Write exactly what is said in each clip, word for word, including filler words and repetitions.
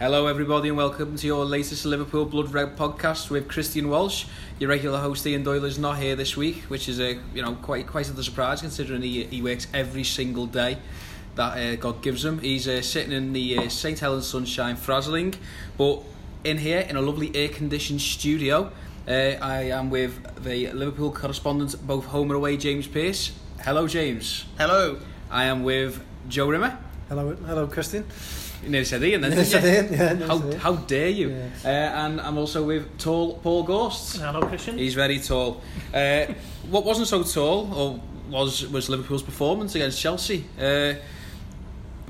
Hello everybody and welcome to your latest Liverpool Blood Red podcast with Christian Walsh. Your regular host Ian Doyle is not here this week, which is a you know quite quite a surprise considering he he works every single day that uh, God gives him. He's uh, sitting in the uh, Saint Helens sunshine frazzling, but in here in a lovely air-conditioned studio, uh, I am with the Liverpool correspondent both home and away, James Pearce. Hello James. Hello. I am with Joe Rimmer. Hello, hello Christian. You nearly said Ian then, didn't you? Ian, yeah, how, Ian. how dare you? Yeah. Uh, and I'm also with tall Paul Gorst. Hello, Christian. He's very tall. Uh, what wasn't so tall or was was Liverpool's performance against Chelsea. Uh, a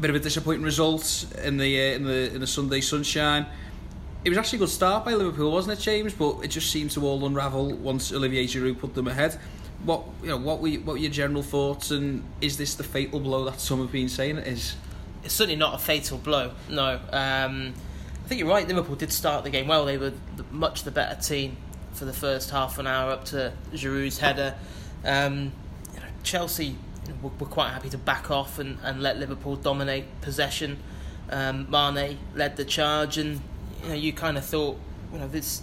bit of a disappointing result in the uh, in the in the Sunday sunshine. It was actually a good start by Liverpool, wasn't it, James? But it just seemed to all unravel once Olivier Giroud put them ahead. What you know? What were you, what were your general thoughts? And is this the fatal blow that some have been saying it is? It's certainly not a fatal blow, no. Um, I think you're right, Liverpool did start the game well. They were the, much the better team for the first half an hour up to Giroud's header. Um, you know, Chelsea were, were quite happy to back off and, and let Liverpool dominate possession. Um, Mane led the charge and you know, you kind of thought, you know, this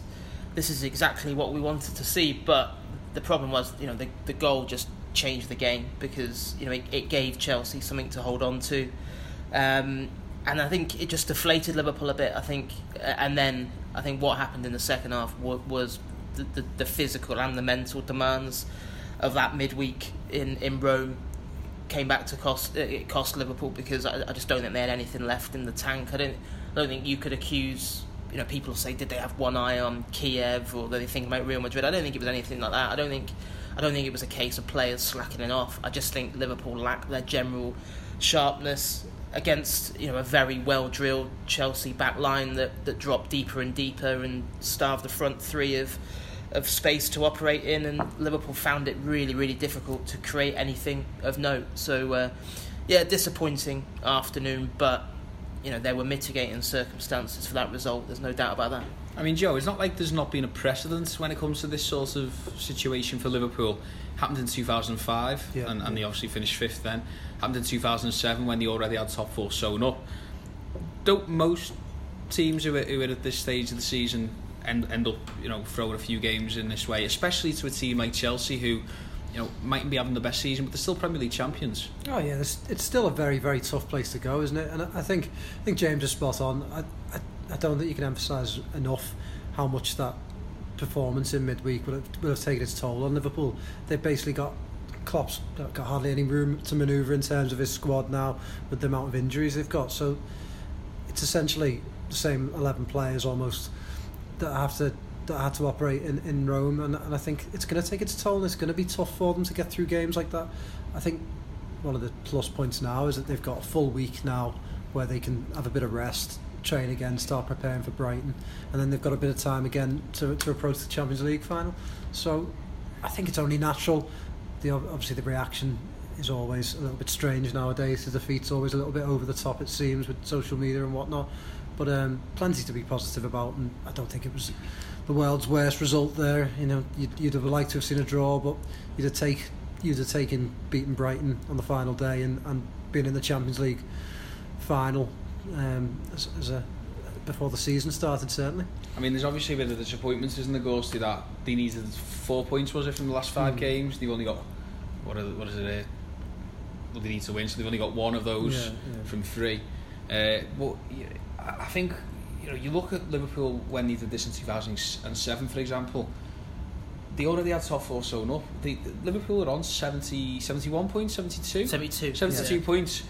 this is exactly what we wanted to see, but the problem was, you know, the, the goal just changed the game because, you know, it, it gave Chelsea something to hold on to. Um, and I think it just deflated Liverpool a bit. I think, and then I think what happened in the second half was, was the, the, the physical and the mental demands of that midweek in, in Rome came back to cost. It cost Liverpool because I, I just don't think they had anything left in the tank. I don't, I don't think you could accuse. You know, people say, did they have one eye on Kiev or did they think about Real Madrid? I don't think it was anything like that. I don't think, I don't think it was a case of players slacking off. I just think Liverpool lacked their general sharpness against you know a very well drilled Chelsea back line that, that dropped deeper and deeper and starved the front three of of space to operate in, and Liverpool found it really really difficult to create anything of note. So uh, yeah, disappointing afternoon, but you know there were mitigating circumstances for that result. There's no doubt about that. I mean, Joe, it's not like there's not been a precedent when it comes to this sort of situation for Liverpool. Happened in two thousand five, yeah, and, and yeah. They obviously finished fifth then. Happened in two thousand seven when they already had top four sewn up. Don't most teams who are, who are at this stage of the season end end up, you know, throwing a few games in this way, especially to a team like Chelsea who, you know, mightn't be having the best season, but they're still Premier League champions. Oh yeah, it's still a very, very tough place to go, isn't it? And I think I think James is spot on. I, I I don't think you can emphasise enough how much that performance in midweek would have, would have taken its toll on Liverpool. They've basically got Klopp's got hardly any room to manoeuvre in terms of his squad now with the amount of injuries they've got. So it's essentially the same eleven players almost that have to that had to operate in, in Rome, and, and I think it's going to take its toll. And it's going to be tough for them to get through games like that. I think one of the plus points now is that they've got a full week now where they can have a bit of rest, train again, start preparing for Brighton, and then they've got a bit of time again to to approach the Champions League final. So I think it's only natural. The obviously the reaction is always a little bit strange nowadays. The defeat's always a little bit over the top, it seems, with social media and whatnot, but um, plenty to be positive about, and I don't think it was the world's worst result there. You know, you'd, you'd have liked to have seen a draw, but you'd have, take, you'd have taken beating Brighton on the final day and, and being in the Champions League final Um, as, as a before the season started, certainly. I mean, there's obviously a bit of disappointment, isn't there, Ghosty, that they needed four points, was it, from the last five mm. games? They've only got what? Are, what is it? Uh, well, they need to win, so they've only got one of those yeah, yeah. from three. Uh, but I think you know, you look at Liverpool when they did this in two thousand seven, for example. They already had top four sewn up. They, Liverpool are on seventy, seventy-one points, seventy-two, seventy-two, seventy-two yeah, yeah. points.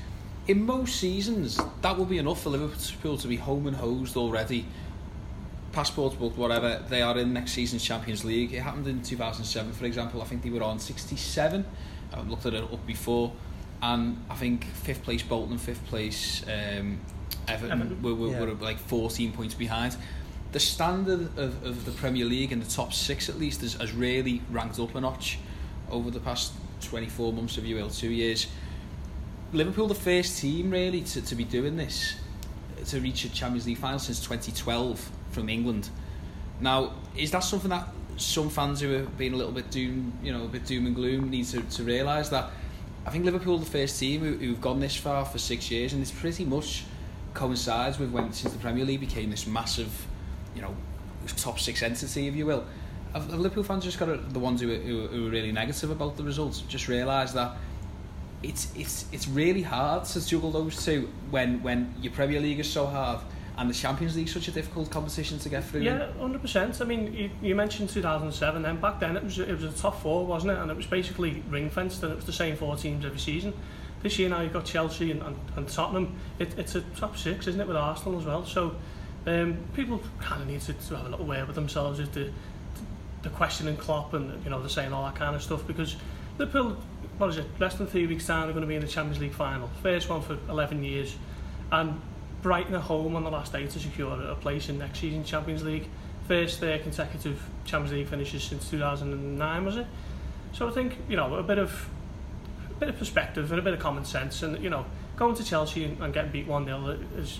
In most seasons, that would be enough for Liverpool to be home and hosed already. Passports booked, whatever. They are in next season's Champions League. It happened in two thousand seven, for example. I think they were on sixty-seven. I looked at it up before. And I think fifth place Bolton and fifth place um, Everton, Everton. Were, were, yeah. were like fourteen points behind. The standard of, of the Premier League and the top six, at least, has, has really ranked up a notch over the past twenty-four months of U L, two years. Liverpool, the first team really to, to be doing this, to reach a Champions League final since twenty twelve from England. Now, is that something that some fans who have been a little bit doom, you know, a bit doom and gloom need to, to realise that I think Liverpool, the first team who, who've gone this far for six years, and it's pretty much coincides with when, since the Premier League became this massive, you know, top six entity, if you will, have, have Liverpool fans just got to, the ones who are, who, are, who are really negative about the results, just realise that it's it's it's really hard to juggle those two when when your Premier League is so hard and the Champions League is such a difficult competition to get through. Yeah, one hundred percent. I mean, you, you mentioned two thousand seven, then back then it was it was a top four, wasn't it? And it was basically ring-fenced and it was the same four teams every season. This year now you've got Chelsea and, and, and Tottenham. It, it's a top six, isn't it, with Arsenal as well? So um, people kind of need to, to have a little word with themselves if they're, they're questioning Klopp and, you know, they're saying all that kind of stuff, because Liverpool, what is it, less than three weeks' time they're going to be in the Champions League final. First one for eleven years. And Brighton at home on the last day to secure a place in next season's Champions League. First their consecutive Champions League finishes since two thousand nine, was it? So I think, you know, a bit of a bit of perspective and a bit of common sense, and, you know, going to Chelsea and getting beat one nil is,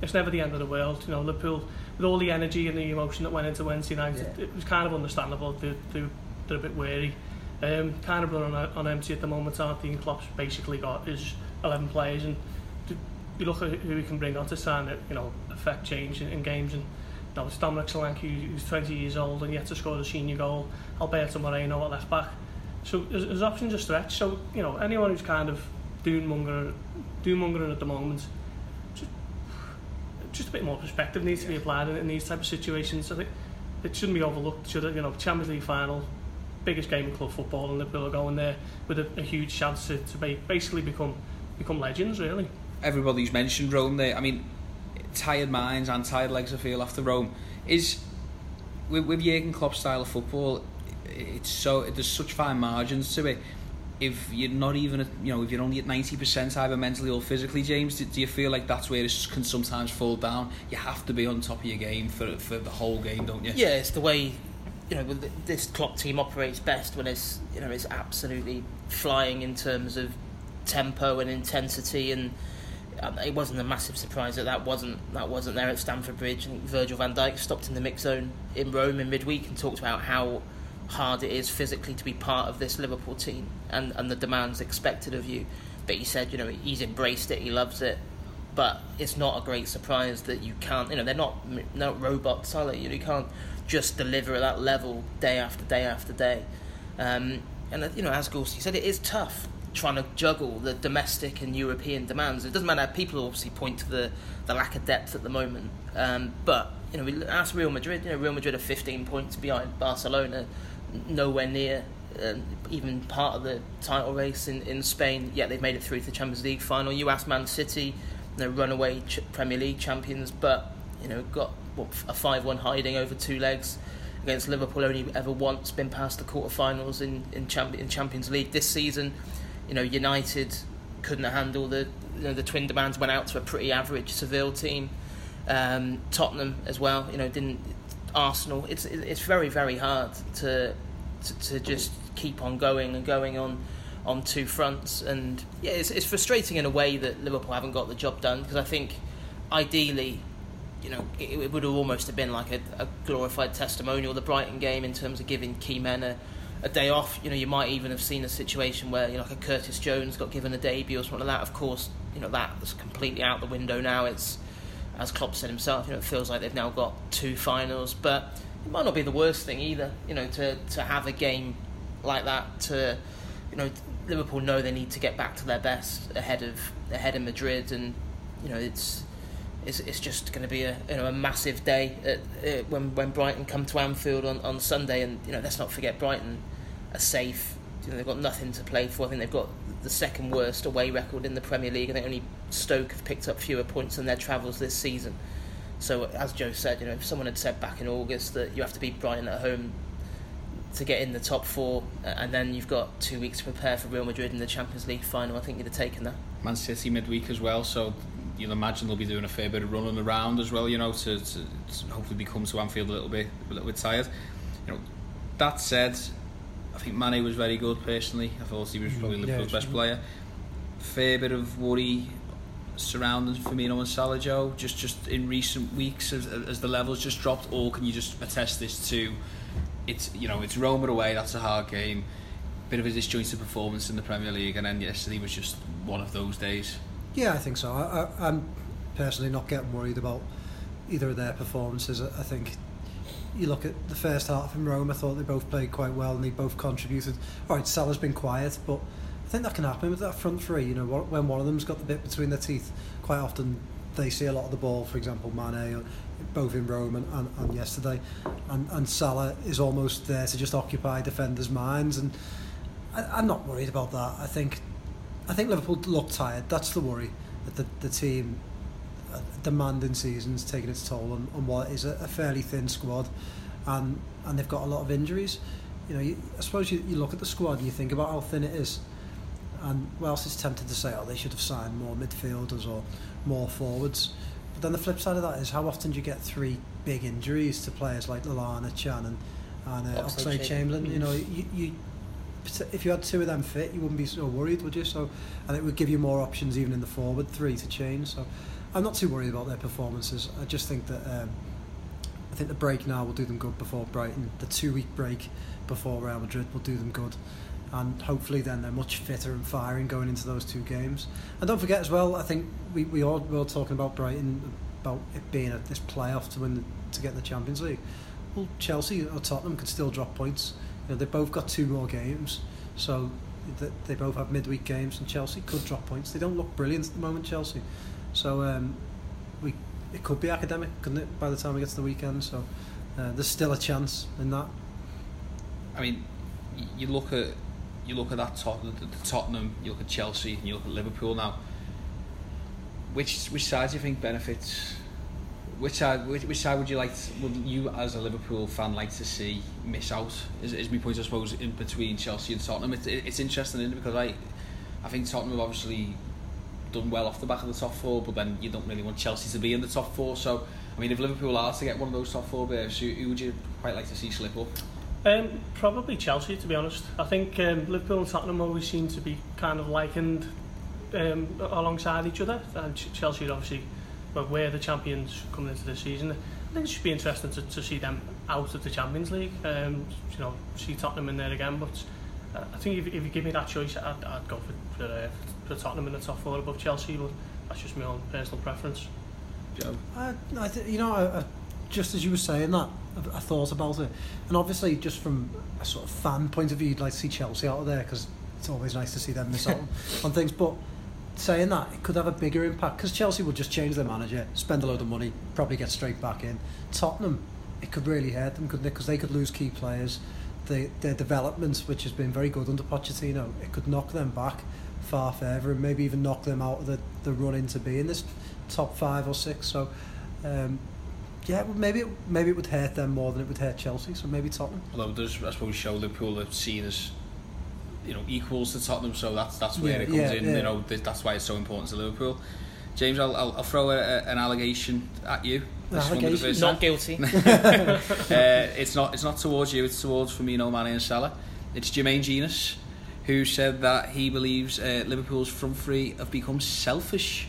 it's never the end of the world. You know, Liverpool, with all the energy and the emotion that went into Wednesday night, yeah. it, it was kind of understandable. They, they, they're a bit wary. Um, kind of running on, on empty at the moment, aren't they? Klopp's basically got his eleven players, and you look at who he can bring on to sign that, you know, affect change in, in games. And, you know, it's Dominic Solanke, who's twenty years old and yet to score a senior goal, Alberto Moreno at left back. So his, his options are stretched. So, you know, anyone who's kind of doom-mongering, doom-mongering at the moment, just, just a bit more perspective needs to be applied in, in these type of situations. I think it shouldn't be overlooked, should it? You know, Champions League final, biggest game in club football, and Liverpool are going there with a, a huge chance to, to be, basically become become legends, really. Everybody's mentioned Rome there. I mean, tired minds and tired legs, I feel, after Rome. Is with, with Jürgen Klopp's style of football, it's so there's such fine margins to it. If you're not even, at, you know, if you're only at ninety percent either mentally or physically, James, do, do you feel like that's where it can sometimes fall down? You have to be on top of your game for for the whole game, don't you? Yeah, it's the way. You know, this Klopp team operates best when it's, you know, it's absolutely flying in terms of tempo and intensity, and um, it wasn't a massive surprise that that wasn't that wasn't there at Stamford Bridge. And Virgil van Dijk stopped in the mix zone in Rome in midweek and talked about how hard it is physically to be part of this Liverpool team and, and the demands expected of you. But he said, you know, he's embraced it, he loves it. But it's not a great surprise that you can't, you know, they're not, not robots, are they? You know, you can't just deliver at that level day after day after day. Um, and, you know, as Gorski said, it is tough trying to juggle the domestic and European demands. It doesn't matter, people obviously point to the, the lack of depth at the moment. Um, but, you know, we asked Real Madrid, you know, Real Madrid are fifteen points behind Barcelona, nowhere near uh, even part of the title race in, in Spain, yet they've made it through to the Champions League final. You asked Man City, you know, runaway ch- Premier League champions, but, you know, got what, a five one hiding over two legs against Liverpool, only ever once been past the quarterfinals in in, Champ- in Champions League this season. You know, United couldn't handle the, you know, the twin demands, went out to a pretty average Seville team. Um, Tottenham as well, you know, didn't. Arsenal, it's it's very very hard to to, to just keep on going and going on. on two fronts, and yeah, it's it's frustrating in a way that Liverpool haven't got the job done, because I think ideally, you know, it, it would have almost have been like a, a glorified testimonial, the Brighton game, in terms of giving key men a, a day off. You know, you might even have seen a situation where, you know, like a Curtis Jones got given a debut or something like that. Of course, you know, that's completely out the window now. It's, as Klopp said himself, you know, it feels like they've now got two finals, but it might not be the worst thing either, you know, to, to have a game like that to, you know, Liverpool know they need to get back to their best ahead of ahead of Madrid, and, you know, it's it's it's just going to be a, you know, a massive day at, uh, when when Brighton come to Anfield on, on Sunday, and, you know, let's not forget Brighton are safe. You know, they've got nothing to play for. I think they've got the second worst away record in the Premier League, and they only Stoke have picked up fewer points than their travels this season. So as Joe said, you know, if someone had said back in August that you have to beat Brighton at home to get in the top four, and then you've got two weeks to prepare for Real Madrid in the Champions League final, I think you'd have taken that. Man City midweek as well, so you'll imagine they'll be doing a fair bit of running around as well, you know, to, to, to hopefully be come to Anfield a little bit, a little bit tired. You know, that said, I think Mane was very good personally. I thought he was probably yeah, Liverpool's best player. Fair bit of worry surrounding Firmino and Salah, Joe, just just in recent weeks as, as the levels just dropped, or can you just attest this to? It's, you know, it's Roma away, that's a hard game, bit of a disjointed performance in the Premier League, and then yesterday was just one of those days. Yeah, I think so. I, I, I'm personally not getting worried about either of their performances. I think you look at the first half in Rome, I thought they both played quite well and they both contributed. All right, Salah's been quiet, but I think that can happen with that front three. You know, when one of them's got the bit between their teeth, quite often they see a lot of the ball, for example, Mane, both in Rome and, and, and yesterday. And, and Salah is almost there to just occupy defenders' minds. And I, I'm not worried about that. I think I think Liverpool look tired. That's the worry, that the, the team... demanding season's taking its toll on, on what is a, a fairly thin squad, and and they've got a lot of injuries. You know, you, I suppose you, you look at the squad and you think about how thin it is, and whilst it's tempted to say, oh, they should have signed more midfielders or more forwards, but then the flip side of that is how often do you get three big injuries to players like Lallana, Chan and, and uh, Oxlade-Chamberlain. You know, you, you if you had two of them fit, you wouldn't be so worried, would you? So, and it would give you more options even in the forward three to change. So I'm not too worried about their performances. I just think that um, I think the break now will do them good before Brighton. The two-week break before Real Madrid will do them good, and hopefully then they're much fitter and firing going into those two games. And don't forget as well, I think we we all were talking about Brighton, about it being at this playoff to win the, to get in the Champions League. Well, Chelsea or Tottenham can still drop points. You know, they've both got two more games, so th- they both have midweek games, and Chelsea could drop points. They don't look brilliant at the moment, Chelsea. So um, we it could be academic, couldn't it, by the time we get to the weekend? So uh, there's still a chance in that. I mean, you look at you look at that Tottenham, the Tottenham, you look at Chelsea, and you look at Liverpool now. Which which side do you think benefits? Which side which, which side would you like? To, would you, as a Liverpool fan, like to see miss out? Is is my point, I suppose, in between Chelsea and Tottenham. It's it, it's interesting, isn't it? Because I I think Tottenham have obviously done well off the back of the top four, but then you don't really want Chelsea to be in the top four. So, I mean, if Liverpool are to get one of those top four berths, who, who would you quite like to see slip up? Um, probably Chelsea, to be honest. I think um, Liverpool and Tottenham always seem to be kind of likened um, alongside each other. And Chelsea, obviously, well, we're the champions coming into this season. I think it should be interesting to, to see them out of the Champions League. Um, you know, see Tottenham in there again, but I think if, if you give me that choice, I'd, I'd go for, for, uh, for Tottenham in the top four above Chelsea, but that's just my own personal preference. Joe? Uh, I th- you know, I, I, just as you were saying that, I, I thought about it, and obviously just from a sort of fan point of view, you'd like to see Chelsea out of there, because it's always nice to see them miss out on things, but saying that, it could have a bigger impact, because Chelsea will just change their manager, spend a load of money, probably get straight back in. Tottenham, it could really hurt them, couldn't it, because they could lose key players. They, their development, which has been very good under Pochettino, it could knock them back far further and maybe even knock them out of the, the run in to be in this top five or six. So, um, yeah, maybe it, maybe it would hurt them more than it would hurt Chelsea. So maybe Tottenham. Although it does, I suppose, show Liverpool are seen as, you know, equals to Tottenham. So that's that's where yeah, it comes yeah, in. Yeah. You know, that's why it's so important to Liverpool. James, I'll I'll, I'll throw a, a, an allegation at you. Allegation. Not guilty. uh, it's not it's not towards you. It's towards Firmino, Mane, and Salah. It's Jermaine Genus, who said that he believes uh, Liverpool's front three have become selfish.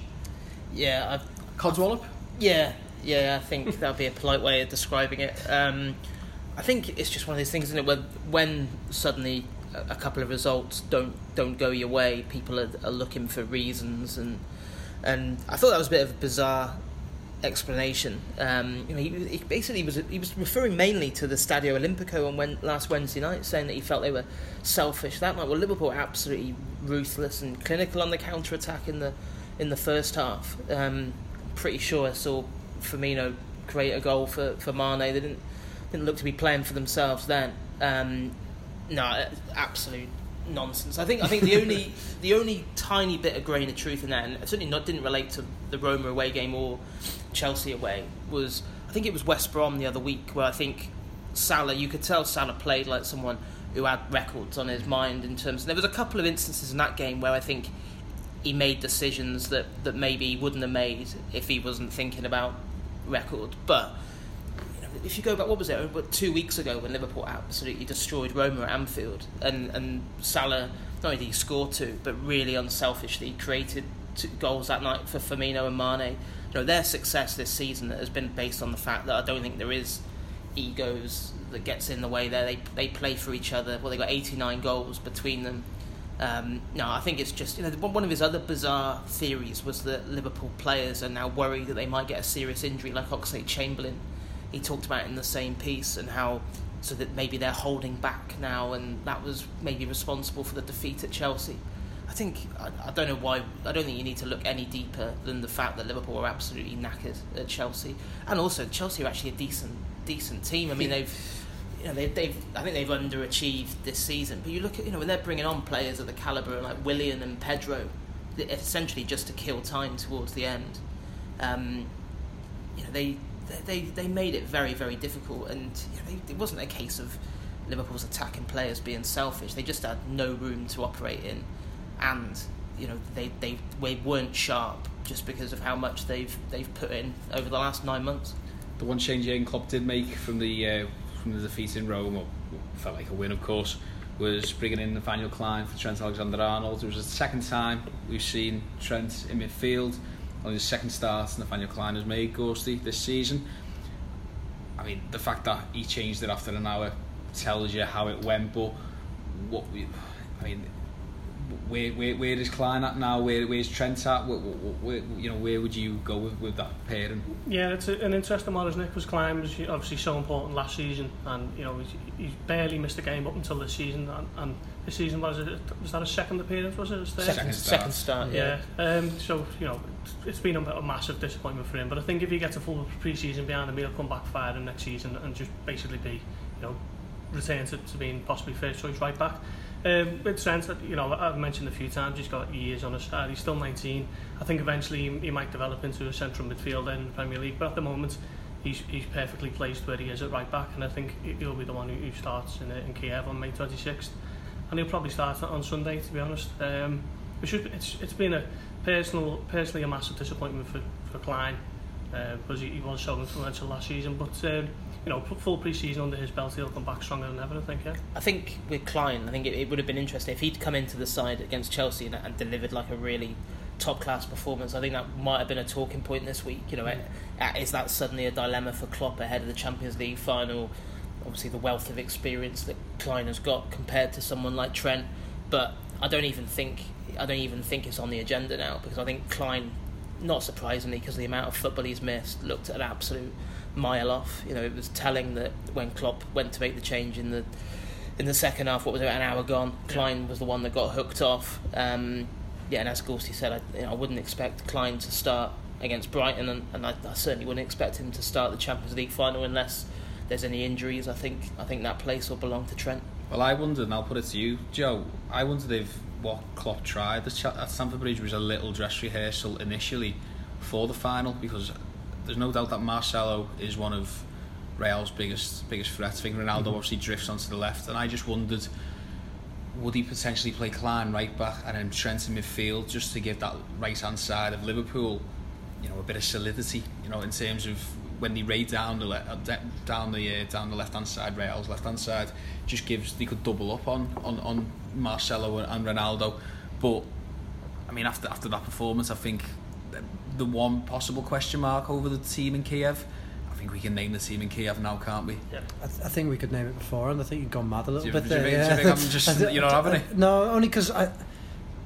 Yeah, I've, Codswallop. Yeah, yeah. I think that'd be a polite way of describing it. Um, I think it's just one of those things, isn't it? Where when suddenly a couple of results don't don't go your way, people are, are looking for reasons, and and I thought that was a bit of a bizarre explanation. Um, you know, he, he basically was he was referring mainly to the Stadio Olimpico on when, last Wednesday night, saying that he felt they were selfish that night. Well, Liverpool were absolutely ruthless and clinical on the counter attack in the in the first half. Um, pretty sure I saw Firmino create a goal for, for Mane. They didn't didn't look to be playing for themselves then. Um, no, absolute nonsense. I think I think the only the only tiny bit of grain of truth in that, and certainly not didn't relate to the Roma away game or Chelsea away, was I think it was West Brom the other week, where I think Salah, you could tell Salah played like someone who had records on his mind in terms. And there was a couple of instances in that game where I think he made decisions that that maybe he wouldn't have made if he wasn't thinking about record. But if you go back, what was it, two weeks ago when Liverpool absolutely destroyed Roma at Anfield, and, and Salah, not only did he score two, but really unselfishly created two goals that night for Firmino and Mane. You know, their success this season has been based on the fact that I don't think there is egos that gets in the way there. They they play for each other. Well, they got eighty-nine goals between them. Um, no, I think it's just, you know, one of his other bizarre theories was that Liverpool players are now worried that they might get a serious injury like Oxlade-Chamberlain. He talked about it in the same piece, and how so that maybe they're holding back now, and that was maybe responsible for the defeat at Chelsea. I think, I, I don't know why, I don't think you need to look any deeper than the fact that Liverpool were absolutely knackered at Chelsea. And also, Chelsea are actually a decent decent team. I mean, they've, you know, they've, they've I think they've underachieved this season. But you look at, you know, when they're bringing on players of the calibre like Willian and Pedro, essentially just to kill time towards the end, um, you know, they... They they made it very, very difficult, and you know, they, it wasn't a case of Liverpool's attacking players being selfish. They just had no room to operate in, and you know they they, they weren't sharp just because of how much they've they've put in over the last nine months. The one change Jürgen Klopp did make from the uh, from the defeat in Rome, or felt like a win, of course, was bringing in Nathaniel Clyne for Trent Alexander-Arnold. It was the second time we've seen Trent in midfield. On his second start, Nathaniel Clyne has made Gorsty this season. I mean, the fact that he changed it after an hour tells you how it went. But what we, I mean, where where where is Clyne at now? Where where's Trent at? Where, where, where you know where would you go with, with that pairing? Yeah, it's a, an interesting one, isn't it? Because Clyne was obviously so important last season, and you know he's, he's barely missed a game up until this season, and, and this season was it, was that a second appearance? Was it a second, second start? Second start, yeah. yeah. Um, so you know. It's been a, a massive disappointment for him, but I think if he gets a full pre-season behind him, he'll come back firing next season and just basically be, you know, return to, to being possibly first choice right back. Um, with Trent, you know, I've mentioned a few times he's got years on his side. He's still nineteen. I think eventually he, he might develop into a central midfielder in the Premier League, but at the moment he's he's perfectly placed where he is at right back, and I think he'll be the one who, who starts in, in Kiev on May twenty-sixth, and he'll probably start on Sunday, to be honest. Um, it's, just, it's it's been a Personal, personally, a massive disappointment for for Clyne, uh, because he, he was so influential last season. But um, you know, full pre-season under his belt, he'll come back stronger than ever, I think. Yeah. I think with Clyne, I think it, it would have been interesting if he'd come into the side against Chelsea and, and delivered like a really top-class performance. I think that might have been a talking point this week. You know, mm. it, it, is that suddenly a dilemma for Klopp ahead of the Champions League final? Obviously, the wealth of experience that Clyne has got compared to someone like Trent, but I don't even think. I don't even think it's on the agenda now, because I think Clyne, not surprisingly, because the amount of football he's missed, looked at an absolute mile off. You know, it was telling that when Klopp went to make the change in the in the second half, what was about an hour gone, Clyne was the one that got hooked off. Um, yeah, and as Gorsley said, I, you know, I wouldn't expect Clyne to start against Brighton, and, and I, I certainly wouldn't expect him to start the Champions League final unless there's any injuries. I think I think that place will belong to Trent. Well, I wondered, and I'll put it to you, Joe, I wondered if what Klopp tried at Stamford Bridge was a little dress rehearsal initially for the final, because there's no doubt that Marcelo is one of Real's biggest biggest threats. I think Ronaldo mm-hmm. obviously drifts onto the left, and I just wondered, would he potentially play Clyne right back and then Trent in midfield, just to give that right hand side of Liverpool, you know, a bit of solidity, you know, in terms of when they raid down the le- down the uh, down the left hand side, Real's left hand side, just gives they could double up on on, on Marcelo and Ronaldo. But I mean, after after that performance, I think the one possible question mark over the team in Kiev. I think we can name the team in Kiev now, can't we? Yeah, I, th- I think we could name it before, and I think you've gone mad a little you, bit there. You, yeah. you think I'm just you're not having it? No, only because I. Do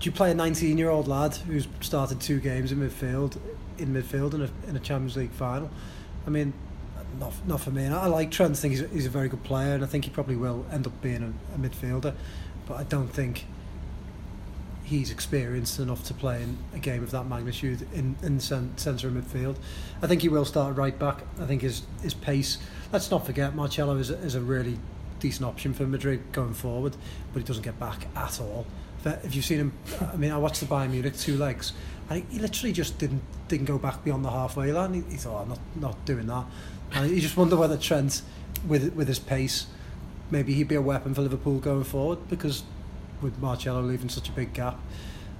you play a nineteen-year-old lad who's started two games in midfield in midfield in a in a Champions League final? I mean, not not for me. And I like Trent. I think he's, he's a very good player, and I think he probably will end up being a, a midfielder. But I don't think he's experienced enough to play in a game of that magnitude in in centre of midfield. I think he will start right back. I think his his pace. Let's not forget, Marcelo is is a really decent option for Madrid going forward, but he doesn't get back at all. If you've seen him, I mean, I watched the Bayern Munich two legs, and he literally just didn't didn't go back beyond the halfway line. He, he thought, oh, I'm not not doing that, and you just wonder whether Trent, with with his pace, maybe he'd be a weapon for Liverpool going forward, because with Marcelo leaving such a big gap,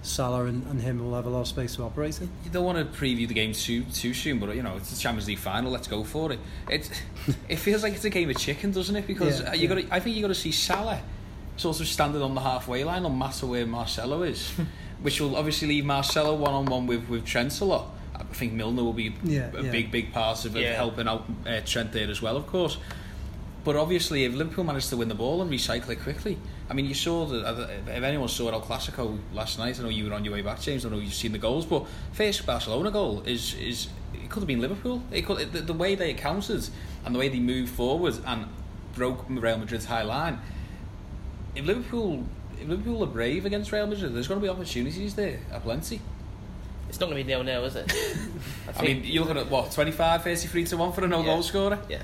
Salah and, and him will have a lot of space to operate in. You don't want to preview the game too too soon, but you know it's the Champions League final. Let's go for it. It it feels like it's a game of chicken, doesn't it? Because yeah, you yeah. got I think you got to see Salah sort of standing on the halfway line, no matter where Marcelo is, which will obviously leave Marcelo one on one with with Trent a lot. I think Milner will be yeah, a yeah. big big part of yeah. helping out uh, Trent there as well, of course. But obviously, if Liverpool managed to win the ball and recycle it quickly, I mean, you saw that. If anyone saw El Clasico last night, I know you were on your way back, James. I know you've seen the goals, but first Barcelona goal is is it could have been Liverpool. It could the, the way they countered and the way they moved forward and broke Real Madrid's high line. If Liverpool, if Liverpool are brave against Real Madrid, there's going to be opportunities there, aplenty. It's not going to be nil-nil, is it? I, I mean, you're looking at what twenty-five, thirty-three to one for a no yeah. goal scorer. Yeah.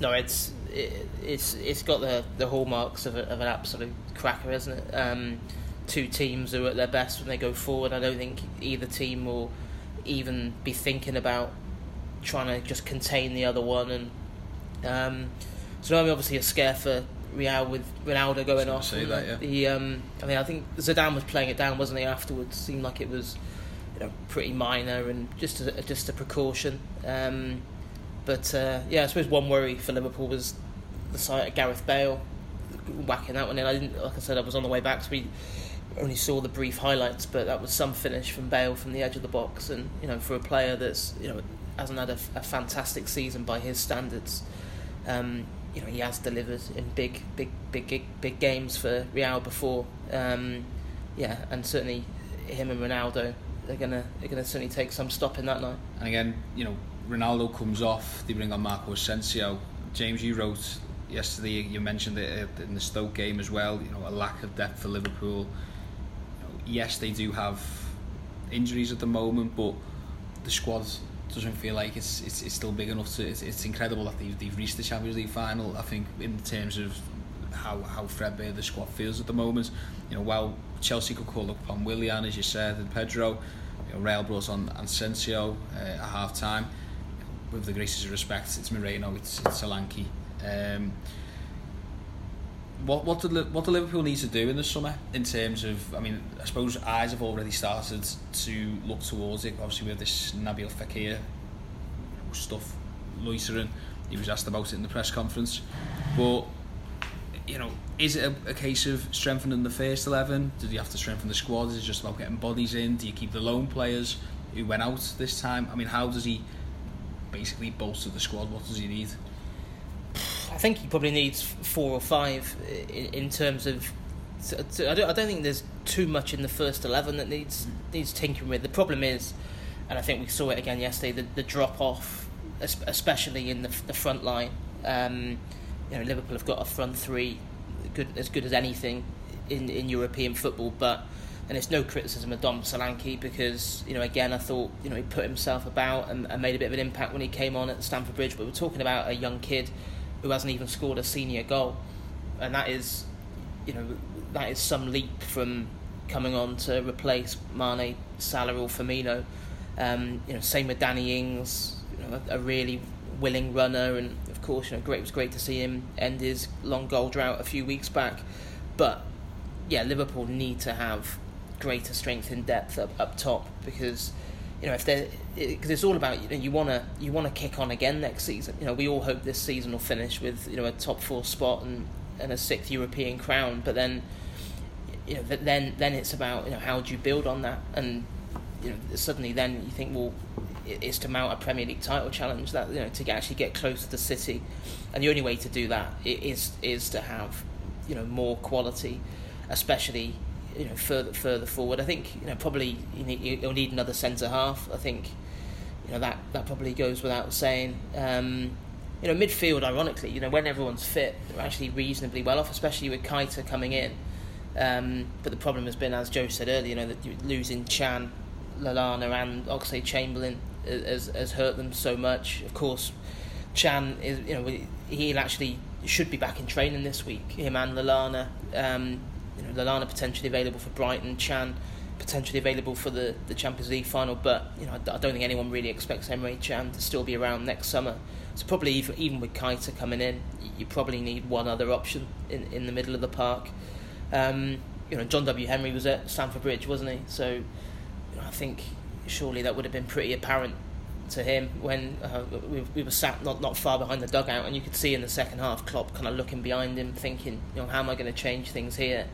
No, it's. It, it's it's got the, the hallmarks of, a, of an absolute cracker, isn't it? Um, two teams who are at their best when they go forward. I don't think either team will even be thinking about trying to just contain the other one. And um, so now obviously a scare for Real with Ronaldo going off. Say that, yeah. He, um, I mean, I think Zidane was playing it down, wasn't he? Afterwards, seemed like it was, you know, pretty minor and just a, just a precaution. Um, But, uh, yeah, I suppose one worry for Liverpool was the sight of Gareth Bale whacking that one in. I didn't, like I said, I was on the way back, so we only saw the brief highlights, but that was some finish from Bale from the edge of the box. And, you know, for a player that's, you know, hasn't had a, a fantastic season by his standards, um, you know, he has delivered in big, big, big, big, big games for Real before. Um, yeah, and certainly him and Ronaldo are going to are gonna certainly take some stopping that night. And again, you know, Ronaldo comes off, they bring on Marco Asensio. James, you wrote yesterday, you mentioned it in the Stoke game as well, you know, a lack of depth for Liverpool. You know, yes, they do have injuries at the moment, but the squad doesn't feel like it's it's, it's still big enough to... It's, it's incredible that they've, they've reached the Champions League final, I think, in terms of how, how threadbare the squad feels at the moment. You know, while Chelsea could call upon Willian, as you said, and Pedro, you know, Real brought on Asensio uh, at half-time. With the graces of respect, it's Moreno, it's, it's Solanke. Um, what what do what do Liverpool need to do in the summer in terms of? I mean, I suppose eyes have already started to look towards it. Obviously, we have this Nabil Fekir stuff loitering. He was asked about it in the press conference, but you know, is it a, a case of strengthening the first eleven? Do you have to strengthen the squad? Is it just about getting bodies in? Do you keep the lone players who went out this time? I mean, how does he basically bolster the squad? What does he need? I think he probably needs four or five in, in terms of I don't, I don't think there's too much in the first eleven that needs needs tinkering with. The problem is, and I think we saw it again yesterday, the, the drop off, especially in the, the front line. Um, you know, Liverpool have got a front three good as good as anything in, in European football, but and it's no criticism of Dom Solanke because, you know, again, I thought, you know, he put himself about and, and made a bit of an impact when he came on at Stamford Bridge. But we're talking about a young kid who hasn't even scored a senior goal. And that is, you know, that is some leap from coming on to replace Mane, Salah or Firmino. Um, you know, same with Danny Ings, you know, a, a really willing runner. And, of course, you know, great, it was great to see him end his long goal drought a few weeks back. But, yeah, Liverpool need to have greater strength in depth up, up top because, you know, if they because it, it's all about you know you want to you want to kick on again next season. You know, we all hope this season will finish with you know a top four spot and, and a sixth European crown. But then, you know, then then it's about you know how do you build on that? And you know suddenly then you think well, it's to mount a Premier League title challenge that you know to actually get closer to City, and the only way to do that is is to have you know more quality, especially. You know, further further forward. I think you know probably you need, you'll need another centre half. I think you know that, that probably goes without saying. Um, you know, midfield. Ironically, you know when everyone's fit, they're actually reasonably well off, especially with Keita coming in. Um, but the problem has been, as Joe said earlier, you know that you're losing Chan, Lallana, and Oxlade-Chamberlain has has hurt them so much. Of course, Chan is you know he'll actually should be back in training this week. Him and Lallana. Um, You know, Lallana potentially available for Brighton, Chan potentially available for the, the Champions League final, but you know I, I don't think anyone really expects Emre Chan to still be around next summer. So probably even, even with Keita coming in, you probably need one other option in, in the middle of the park. Um, you know, John W. Henry was at Stamford Bridge, wasn't he? So you know, I think surely that would have been pretty apparent to him when uh, we, we were sat not, not far behind the dugout, and you could see in the second half Klopp kind of looking behind him, thinking, you know, how am I going to change things here?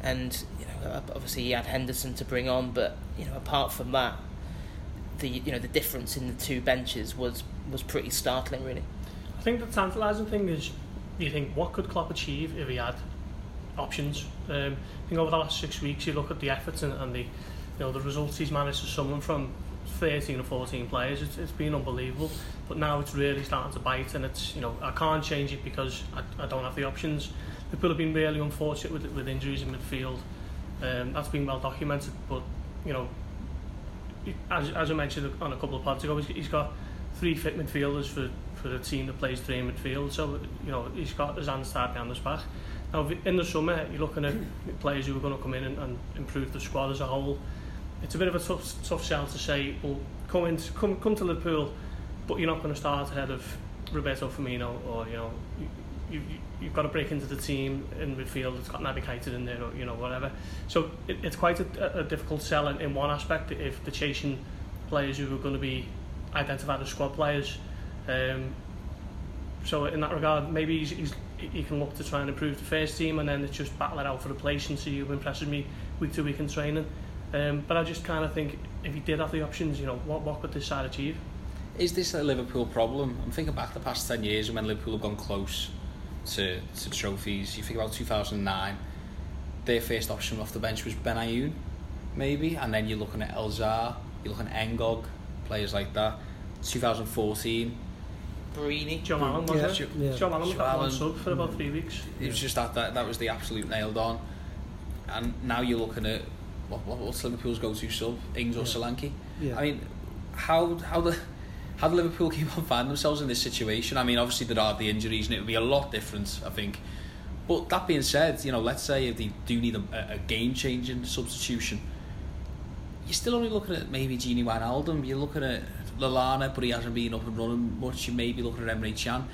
And you know, obviously he had Henderson to bring on, but you know, apart from that, the you know the difference in the two benches was, was pretty startling, really. I think the tantalising thing is you think, what could Klopp achieve if he had options? Um, I think over the last six weeks, you look at the efforts and, and the, you know, the results he's managed to summon from thirteen or fourteen players. It's, it's been unbelievable. But now it's really starting to bite, and it's, you know, I can't change it because I, I don't have the options. Liverpool have been really unfortunate with with injuries in midfield. Um, that's been well documented. But, you know, as as I mentioned on a couple of pods ago, he's, he's got three fit midfielders for for a team that plays three in midfield. So, you know, he's got his hands tied behind his back. Now, in the summer, you're looking at players who are going to come in and, and improve the squad as a whole. It's a bit of a tough tough sell to say, well, come in, come come to Liverpool, but you're not going to start ahead of Roberto Firmino, or, you know, you, you you've got to break into the team in midfield that's got Naby Keita in there, or, you know, whatever. So it, it's quite a, a difficult sell in, in one aspect if they're chasing players who are going to be identified as squad players. Um, so in that regard, maybe he's, he's, he can look to try and improve the first team, and then it's just battle it out for the place and see who impresses me week to week in training. Um, but I just kind of think if he did have the options, you know, what what could this side achieve? Is this a Liverpool problem? I'm thinking back the past ten years when Liverpool have gone close to to trophies. You think about two thousand nine, their first option off the bench was Ben Ayoun, maybe, and then you're looking at El Zar, you're looking at Ngog, players like that. twenty fourteen. Brini, Joe Allen, was yeah. it? Yeah. Joe Allen was that one sub for about three weeks. It was yeah. just that, that that was the absolute nailed on. And now you're looking at what, what what's Liverpool's go-to sub? Ings or yeah. Solanke? Yeah. I mean, how how the how do Liverpool keep on finding themselves in this situation? I mean, obviously there are the injuries, and it would be a lot different, I think. But that being said, you know, let's say if they do need a, a game-changing substitution, you're still only looking at maybe Gini Wijnaldum. You're looking at Lallana, but he hasn't been up and running much. You may be looking at Emre Chan.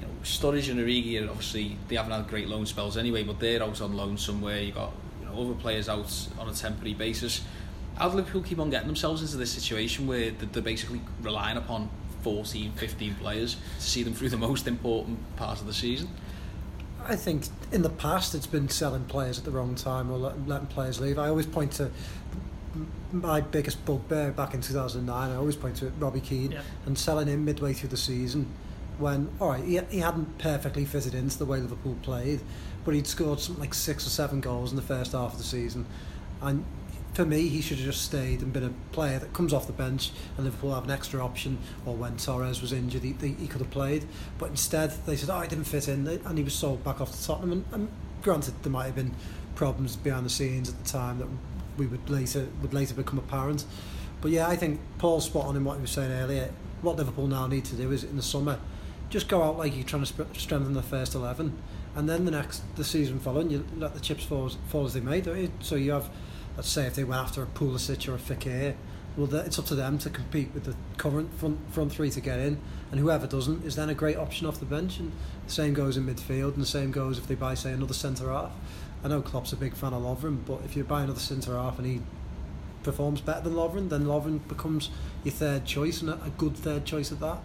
You know, Sturridge and Origi, obviously, they haven't had great loan spells anyway, but they're out on loan somewhere. You've got, you know, other players out on a temporary basis. How do Liverpool keep on getting themselves into this situation where they're basically relying upon fourteen, fifteen players to see them through the most important part of the season? I think in the past it's been selling players at the wrong time or letting players leave. I always point to my biggest bugbear back in two thousand nine, I always point to it, Robbie Keane, yeah. and selling him midway through the season when, alright, he, he hadn't perfectly fitted into the way Liverpool played, but he'd scored something like six or seven goals in the first half of the season, and for me he should have just stayed and been a player that comes off the bench and Liverpool have an extra option, or when Torres was injured he, he could have played, but instead they said, oh, he didn't fit in, and he was sold back off to Tottenham, and, and granted there might have been problems behind the scenes at the time that we would later would later become apparent. But yeah, I think Paul's spot on in what he was saying earlier. What Liverpool now need to do is in the summer just go out like you're trying to sp- strengthen the first eleven, and then the next the season following you let the chips fall as, fall as they may, don't you? So you have, let's say if they went after a Pulisic or a Fekir, well it's up to them to compete with the current front, front three to get in, and whoever doesn't is then a great option off the bench, and the same goes in midfield, and the same goes if they buy say another centre-half. I know Klopp's a big fan of Lovren, but if you buy another centre-half and he performs better than Lovren, then Lovren becomes your third choice, and a good third choice at that.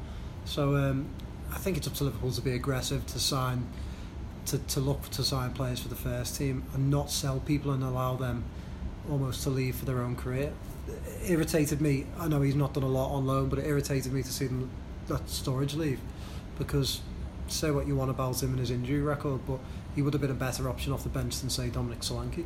So um, I think it's up to Liverpool to be aggressive, to sign, to, to look to sign players for the first team and not sell people and allow them almost to leave for their own career. It irritated me, I know he's not done a lot on loan, but it irritated me to see them that Sturridge leave, because say what you want about him and his injury record, but he would have been a better option off the bench than, say, Dominic Solanke.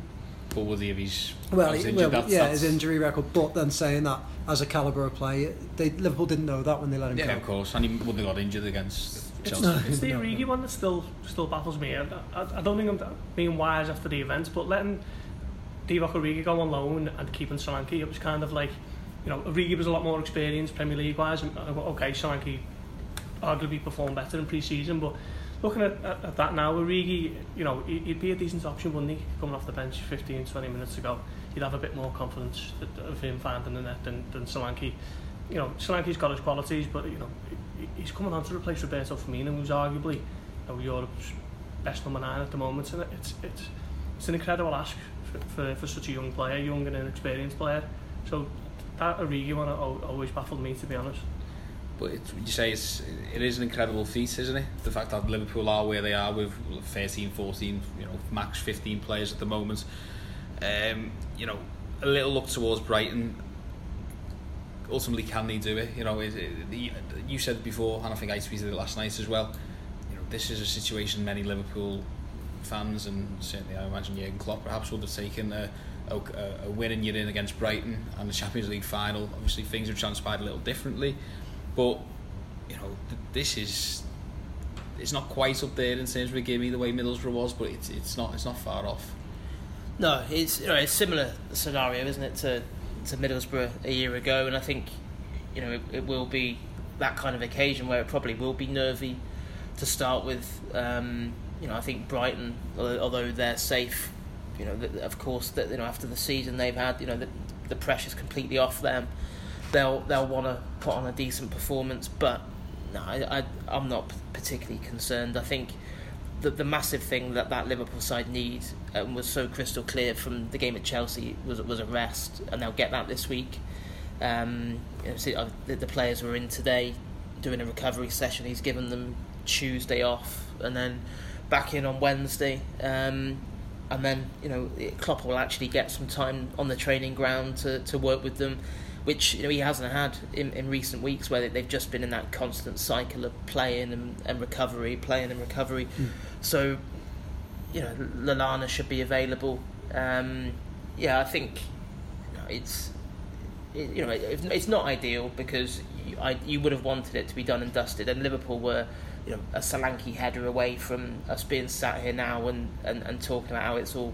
But would he have his... Well, he, well that's, yeah, that's... his injury record, but then saying that as a calibre of player, they, Liverpool didn't know that when they let him yeah, go. Yeah, of course, and he wouldn't have got injured against it's, Chelsea. No, it's the Origi one that still still baffles me. I, I, I don't think I'm being wise after the event, but letting Divock Origi go on loan and keeping Solanke, it was kind of like, you know, Origi was a lot more experienced Premier League-wise, and okay, Solanke arguably performed better in pre-season, but looking at, at, at that now, Origi, you know, he'd be a decent option, wouldn't he? Coming off the bench fifteen, twenty minutes ago, you'd have a bit more confidence of him finding the net than, than Solanke. You know, Solanke's got his qualities, but, you know, he's coming on to replace Roberto Firmino, who's arguably, you know, Europe's best number nine at the moment. And it's it's it's an incredible ask for, for, for such a young player, young and inexperienced player. So that Origi one always baffled me, to be honest. But it, you say it's, it is an incredible feat, isn't it? The fact that Liverpool are where they are with thirteen, fourteen, you know, max fifteen players at the moment. Um, you know, a little look towards Brighton. Ultimately, can they do it? You know, it, it, you said before, and I think I tweeted it last night as well. You know, this is a situation many Liverpool fans, and certainly I imagine Jürgen Klopp perhaps, would have taken a, a, a win and you're in against Brighton and the Champions League final. Obviously things have transpired a little differently, but you know, this is, it's not quite up there in terms of a gimme the way Middlesbrough was, but it's it's not it's not far off. No, it's, you know, it's a similar scenario, isn't it, to to Middlesbrough a year ago, and I think, you know, it, it will be that kind of occasion where it probably will be nervy to start with. Um, you know, I think Brighton, although they're safe, you know, of course, that, you know, after the season they've had, you know, the, the pressure's completely off them. They'll they'll want to put on a decent performance, but no, I, I I'm not particularly concerned. I think the the massive thing that that Liverpool side needs, and was so crystal clear from the game at Chelsea, was was a rest, and they'll get that this week. Um, you know, see, uh, the, the players were in today doing a recovery session. He's given them Tuesday off, and then back in on Wednesday, um, and then, you know, Klopp will actually get some time on the training ground to, to work with them, which, you know, he hasn't had in, in recent weeks, where they've just been in that constant cycle of playing and, and recovery, playing and recovery. Mm. So, you know, Lallana should be available. Um, yeah, I think, you know, it's, it, you know, it, it's not ideal, because you, I, you would have wanted it to be done and dusted, and Liverpool were, you know, a Solanke header away from us being sat here now and, and, and talking about how it's all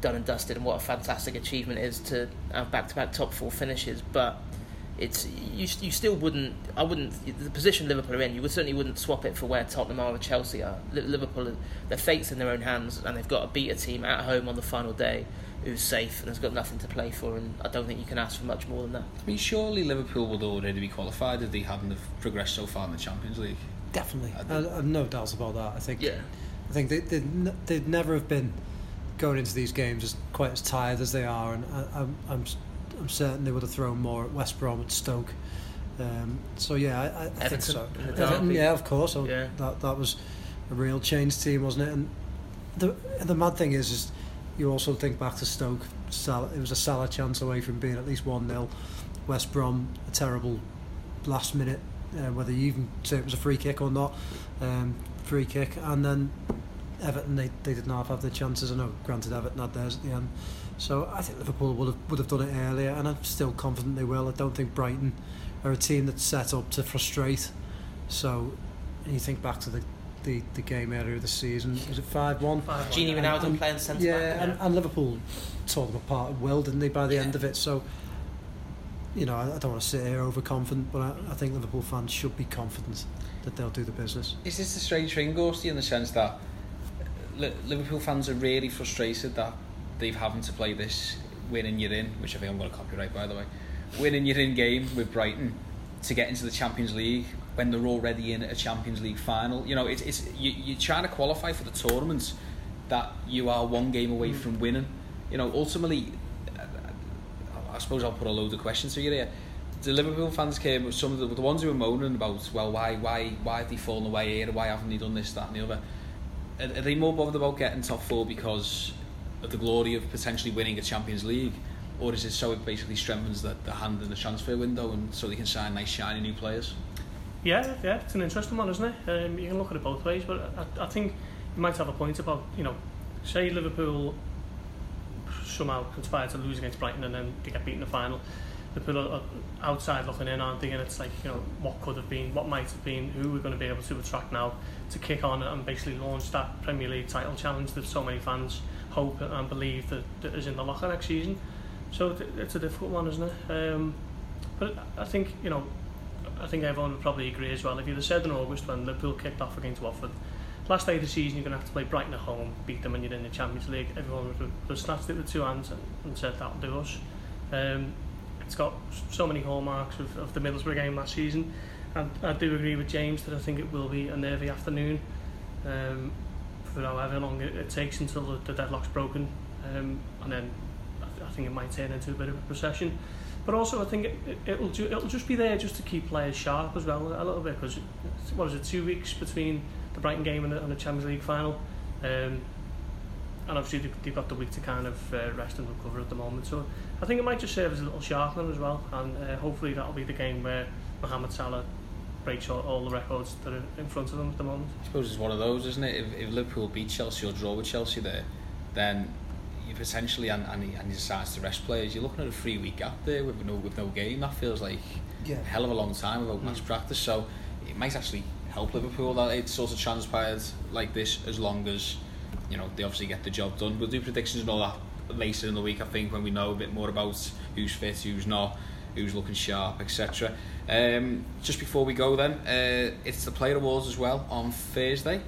done and dusted, and what a fantastic achievement it is to have back-to-back top four finishes. But it's, you you still wouldn't, I wouldn't, the position Liverpool are in, you would certainly wouldn't swap it for where Tottenham are or Chelsea are. Liverpool, their fate's in their own hands, and they've got to beat a team at home on the final day who's safe and has got nothing to play for, and I don't think you can ask for much more than that. I mean, surely Liverpool would already be qualified if they hadn't have progressed so far in the Champions League. Definitely, I, I've no doubts about that. I think, yeah. I think they they'd, they'd never have been going into these games as quite as tired as they are, and I, I'm I'm I'm certain they would have thrown more at West Brom and Stoke. Um, so yeah, I, I Everton, think so. Everton, yeah, of course. Yeah. That that was a real change team, wasn't it? And the the mad thing is, is you also think back to Stoke. Salah, it was a Salah chance away from being at least one nil. West Brom, a terrible last minute. Uh, whether you even say it was a free kick or not, um, free kick, and then Everton, they, they didn't half have their chances. I know, granted, Everton had theirs at the end, so I think Liverpool would have would have done it earlier, and I'm still confident they will. I don't think Brighton are a team that's set up to frustrate. So, and you think back to the, the, the game earlier this season, was it five one? Gini Wijnaldum playing centre back. Yeah, and, and Liverpool tore them apart at will, didn't they, by the yeah. end of it? So, you know, I don't want to sit here overconfident, but I, I think Liverpool fans should be confident that they'll do the business. Is this the strange thing, Ghosty, in the sense that Liverpool fans are really frustrated that they've having to play this win and you're in, which I think I'm going to copyright, by the way, win and you're in game with Brighton to get into the Champions League when they're already in a Champions League final? You know, it's it's you, you're trying to qualify for the tournament that you are one game away mm. from winning. You know, ultimately, I suppose I'll put a load of questions to you there. The Liverpool fans came, some of the, the ones who were moaning about, well, why why why have they fallen away here? Why haven't they done this, that and the other? Are they more bothered about getting top four because of the glory of potentially winning a Champions League, or is it so it basically strengthens the, the hand in the transfer window, and so they can sign nice shiny new players? Yeah, yeah, it's an interesting one, isn't it? Um, you can look at it both ways, but I, I think you might have a point about, you know, say Liverpool somehow conspire to lose against Brighton and then they get beat in the final. Liverpool are outside looking in, aren't they? And it's like, you know, what could have been, what might have been, who we're going to be able to attract now to kick on and basically launch that Premier League title challenge that so many fans hope and believe that, that is in the locker next season. So it's a difficult one, isn't it? Um, but I think, you know, I think everyone would probably agree as well. If you'd have said in August when Liverpool kicked off against Watford, last day of the season you're going to have to play Brighton at home, beat them and you're in the Champions League, everyone would have snatched it with two hands and, and said that'll do us. Um, It's got so many hallmarks of, of the Middlesbrough game last season, and I do agree with James that I think it will be a nervy afternoon um, for however long it, it takes until the, the deadlock's broken, um, and then I, th- I think it might turn into a bit of a procession. But also I think it, it, it'll ju- it'll just be there just to keep players sharp as well a little bit, because what was it, two weeks between the Brighton game and the, and the Champions League final, um, and obviously they've got the week to kind of uh, rest and recover at the moment. So I think it might just serve as a little sharpener as well, and uh, hopefully that'll be the game where Mohamed Salah breaks all, all the records that are in front of them at the moment. I suppose it's one of those, isn't it? If, if Liverpool beat Chelsea or draw with Chelsea there, then you potentially, and, and, he, and he decides to rest players, you're looking at a three week gap there with no with no game. That feels like yeah. a hell of a long time without mm. match practice. So it might actually help Liverpool that it sort of transpired like this, as long as, you know, they obviously get the job done. We'll do predictions and all that later in the week, I think, when we know a bit more about who's fit, who's not, who's looking sharp, et cetera. Um, just before we go then, uh, it's the Player Awards as well on Thursday.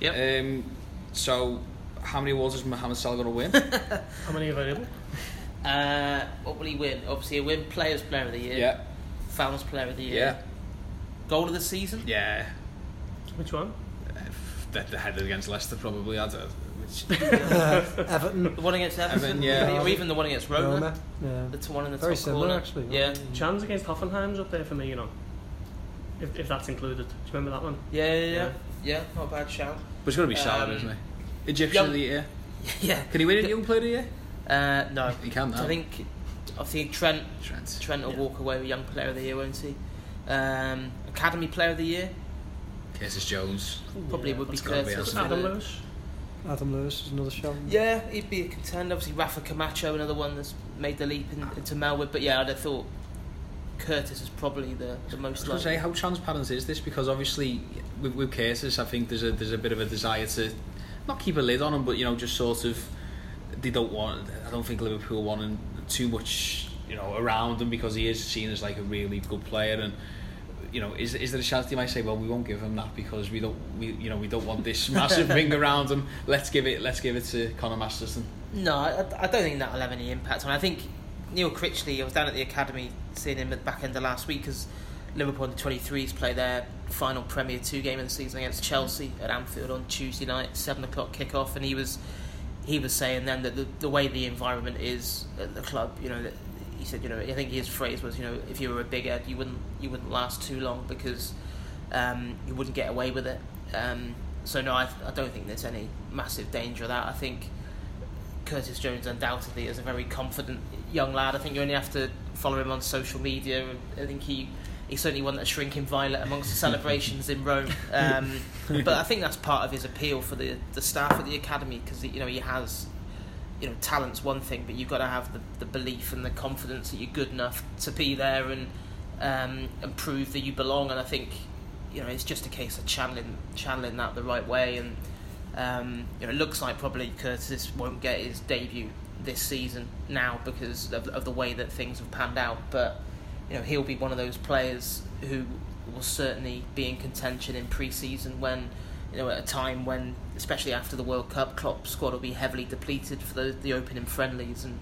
Yep. Um, so, how many awards is Mohamed Salah going to win? How many available? Uh, what will he win? Obviously, he'll win Players' Player of the Year. Yeah. Fouls Player of the Year. Yeah. Goal of the Season. Yeah. Which one? Uh, the, the header against Leicester, probably. I don't, which... uh, Everton. The one against Everton. Everton, yeah. Or even the one against Roma. Roma. Yeah. That's one in the very top similar, corner. Actually. Yeah. Chance against Hoffenheim's up there for me, you know. If if that's included, do you remember that one? Yeah, yeah, yeah. Yeah, yeah, not a bad shout. But it's going to be Salah, um, isn't it? Egyptian young, of the Year. Yeah. Can he win a Young Player of the Year? Uh, no. He can now. I think, I think Trent. Trent. Trent will yeah. walk away with Young Player of the Year, won't he? Um, Academy Player of the Year. Curtis Jones. Probably yeah, would be Curtis. Be Adam Lewis. Adam Lewis is another shout. Yeah, he'd be a contender. Obviously, Rafa Camacho, another one that's made the leap in, into Melwood. But yeah, I'd have thought Curtis is probably the, the most likely. I was going to say, how transparent is this? Because obviously, with, with Curtis, I think there's a there's a bit of a desire to not keep a lid on him, but, you know, just sort of, they don't want, I don't think Liverpool want him too much, you know, around him, because he is seen as like a really good player. And, you know, is is there a chance they might say, well, we won't give him that because we don't, we you know, we don't want this massive ring around him. Let's give it, let's give it to Conor Masterson. No, I, I don't think that'll have any impact on. I think Neil Critchley, I was down at the academy seeing him at the back end of last week because Liverpool under twenty-threes play their final Premier Two game of the season against Chelsea at Anfield on Tuesday night, seven o'clock kickoff, and he was he was saying then that the, the way the environment is at the club, you know, that he said, you know, I think his phrase was, you know, if you were a big head, you wouldn't you wouldn't last too long because um, you wouldn't get away with it. Um, so no, I, I don't think there's any massive danger of that. I think Curtis Jones undoubtedly is a very confident young lad. I think you only have to follow him on social media. I think he. He's certainly one that's shrinking violet amongst the celebrations in Rome, um, but I think that's part of his appeal for the the staff at the academy, because, you know, he has, you know, talent's one thing, but you've got to have the, the belief and the confidence that you're good enough to be there and um, and prove that you belong. And I think, you know, it's just a case of channeling channeling that the right way. And um, you know, it looks like probably Curtis won't get his debut this season now because of, of the way that things have panned out, but. You know, he'll be one of those players who will certainly be in contention in pre-season when, you know, at a time when, especially after the World Cup, Klopp's squad will be heavily depleted for the, the opening friendlies, and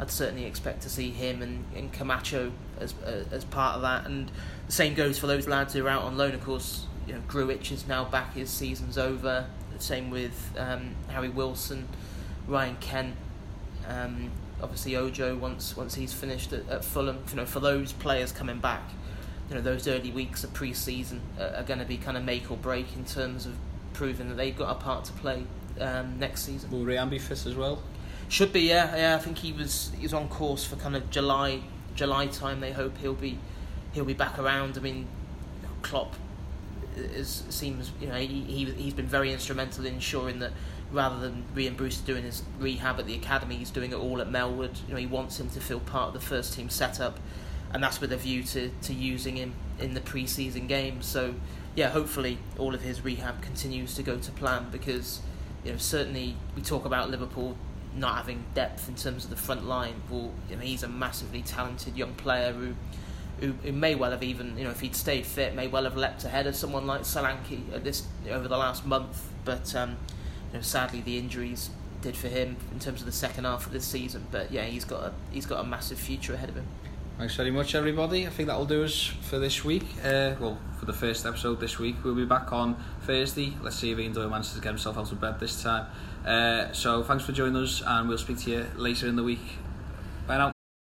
I'd certainly expect to see him and, and Camacho as uh, as part of that. And the same goes for those lads who are out on loan. Of course, you know, Gruitch is now back; his season's over. The same with um, Harry Wilson, Ryan Kent. Um, Obviously, Ojo once once he's finished at, at Fulham, you know, for those players coming back, you know, those early weeks of pre-season are, are going to be kind of make or break in terms of proving that they've got a part to play um, next season. Will Rhian be fit as well? Should be, yeah, yeah. I think he was he's on course for kind of July July time. They hope he'll be he'll be back around. I mean, Klopp is seems you know he, he he's been very instrumental in ensuring that. Rather than Rhian Brewster doing his rehab at the academy, he's doing it all at Melwood. You know, he wants him to feel part of the first team setup, and that's with a view to, to using him in the pre-season games. So, yeah, hopefully all of his rehab continues to go to plan, because, you know, certainly we talk about Liverpool not having depth in terms of the front line. Well, you know, he's a massively talented young player who, who who may well have even, you know, if he'd stayed fit, may well have leapt ahead of someone like Solanke at this over the last month, but. Um, You know, sadly, the injuries did for him in terms of the second half of this season. But yeah, he's got a he's got a massive future ahead of him. Thanks very much, everybody. I think that'll do us for this week. Uh, well, for the first episode this week, we'll be back on Thursday. Let's see if Ian Doyle manages to get himself out of bed this time. Uh, so thanks for joining us, and we'll speak to you later in the week. Bye now.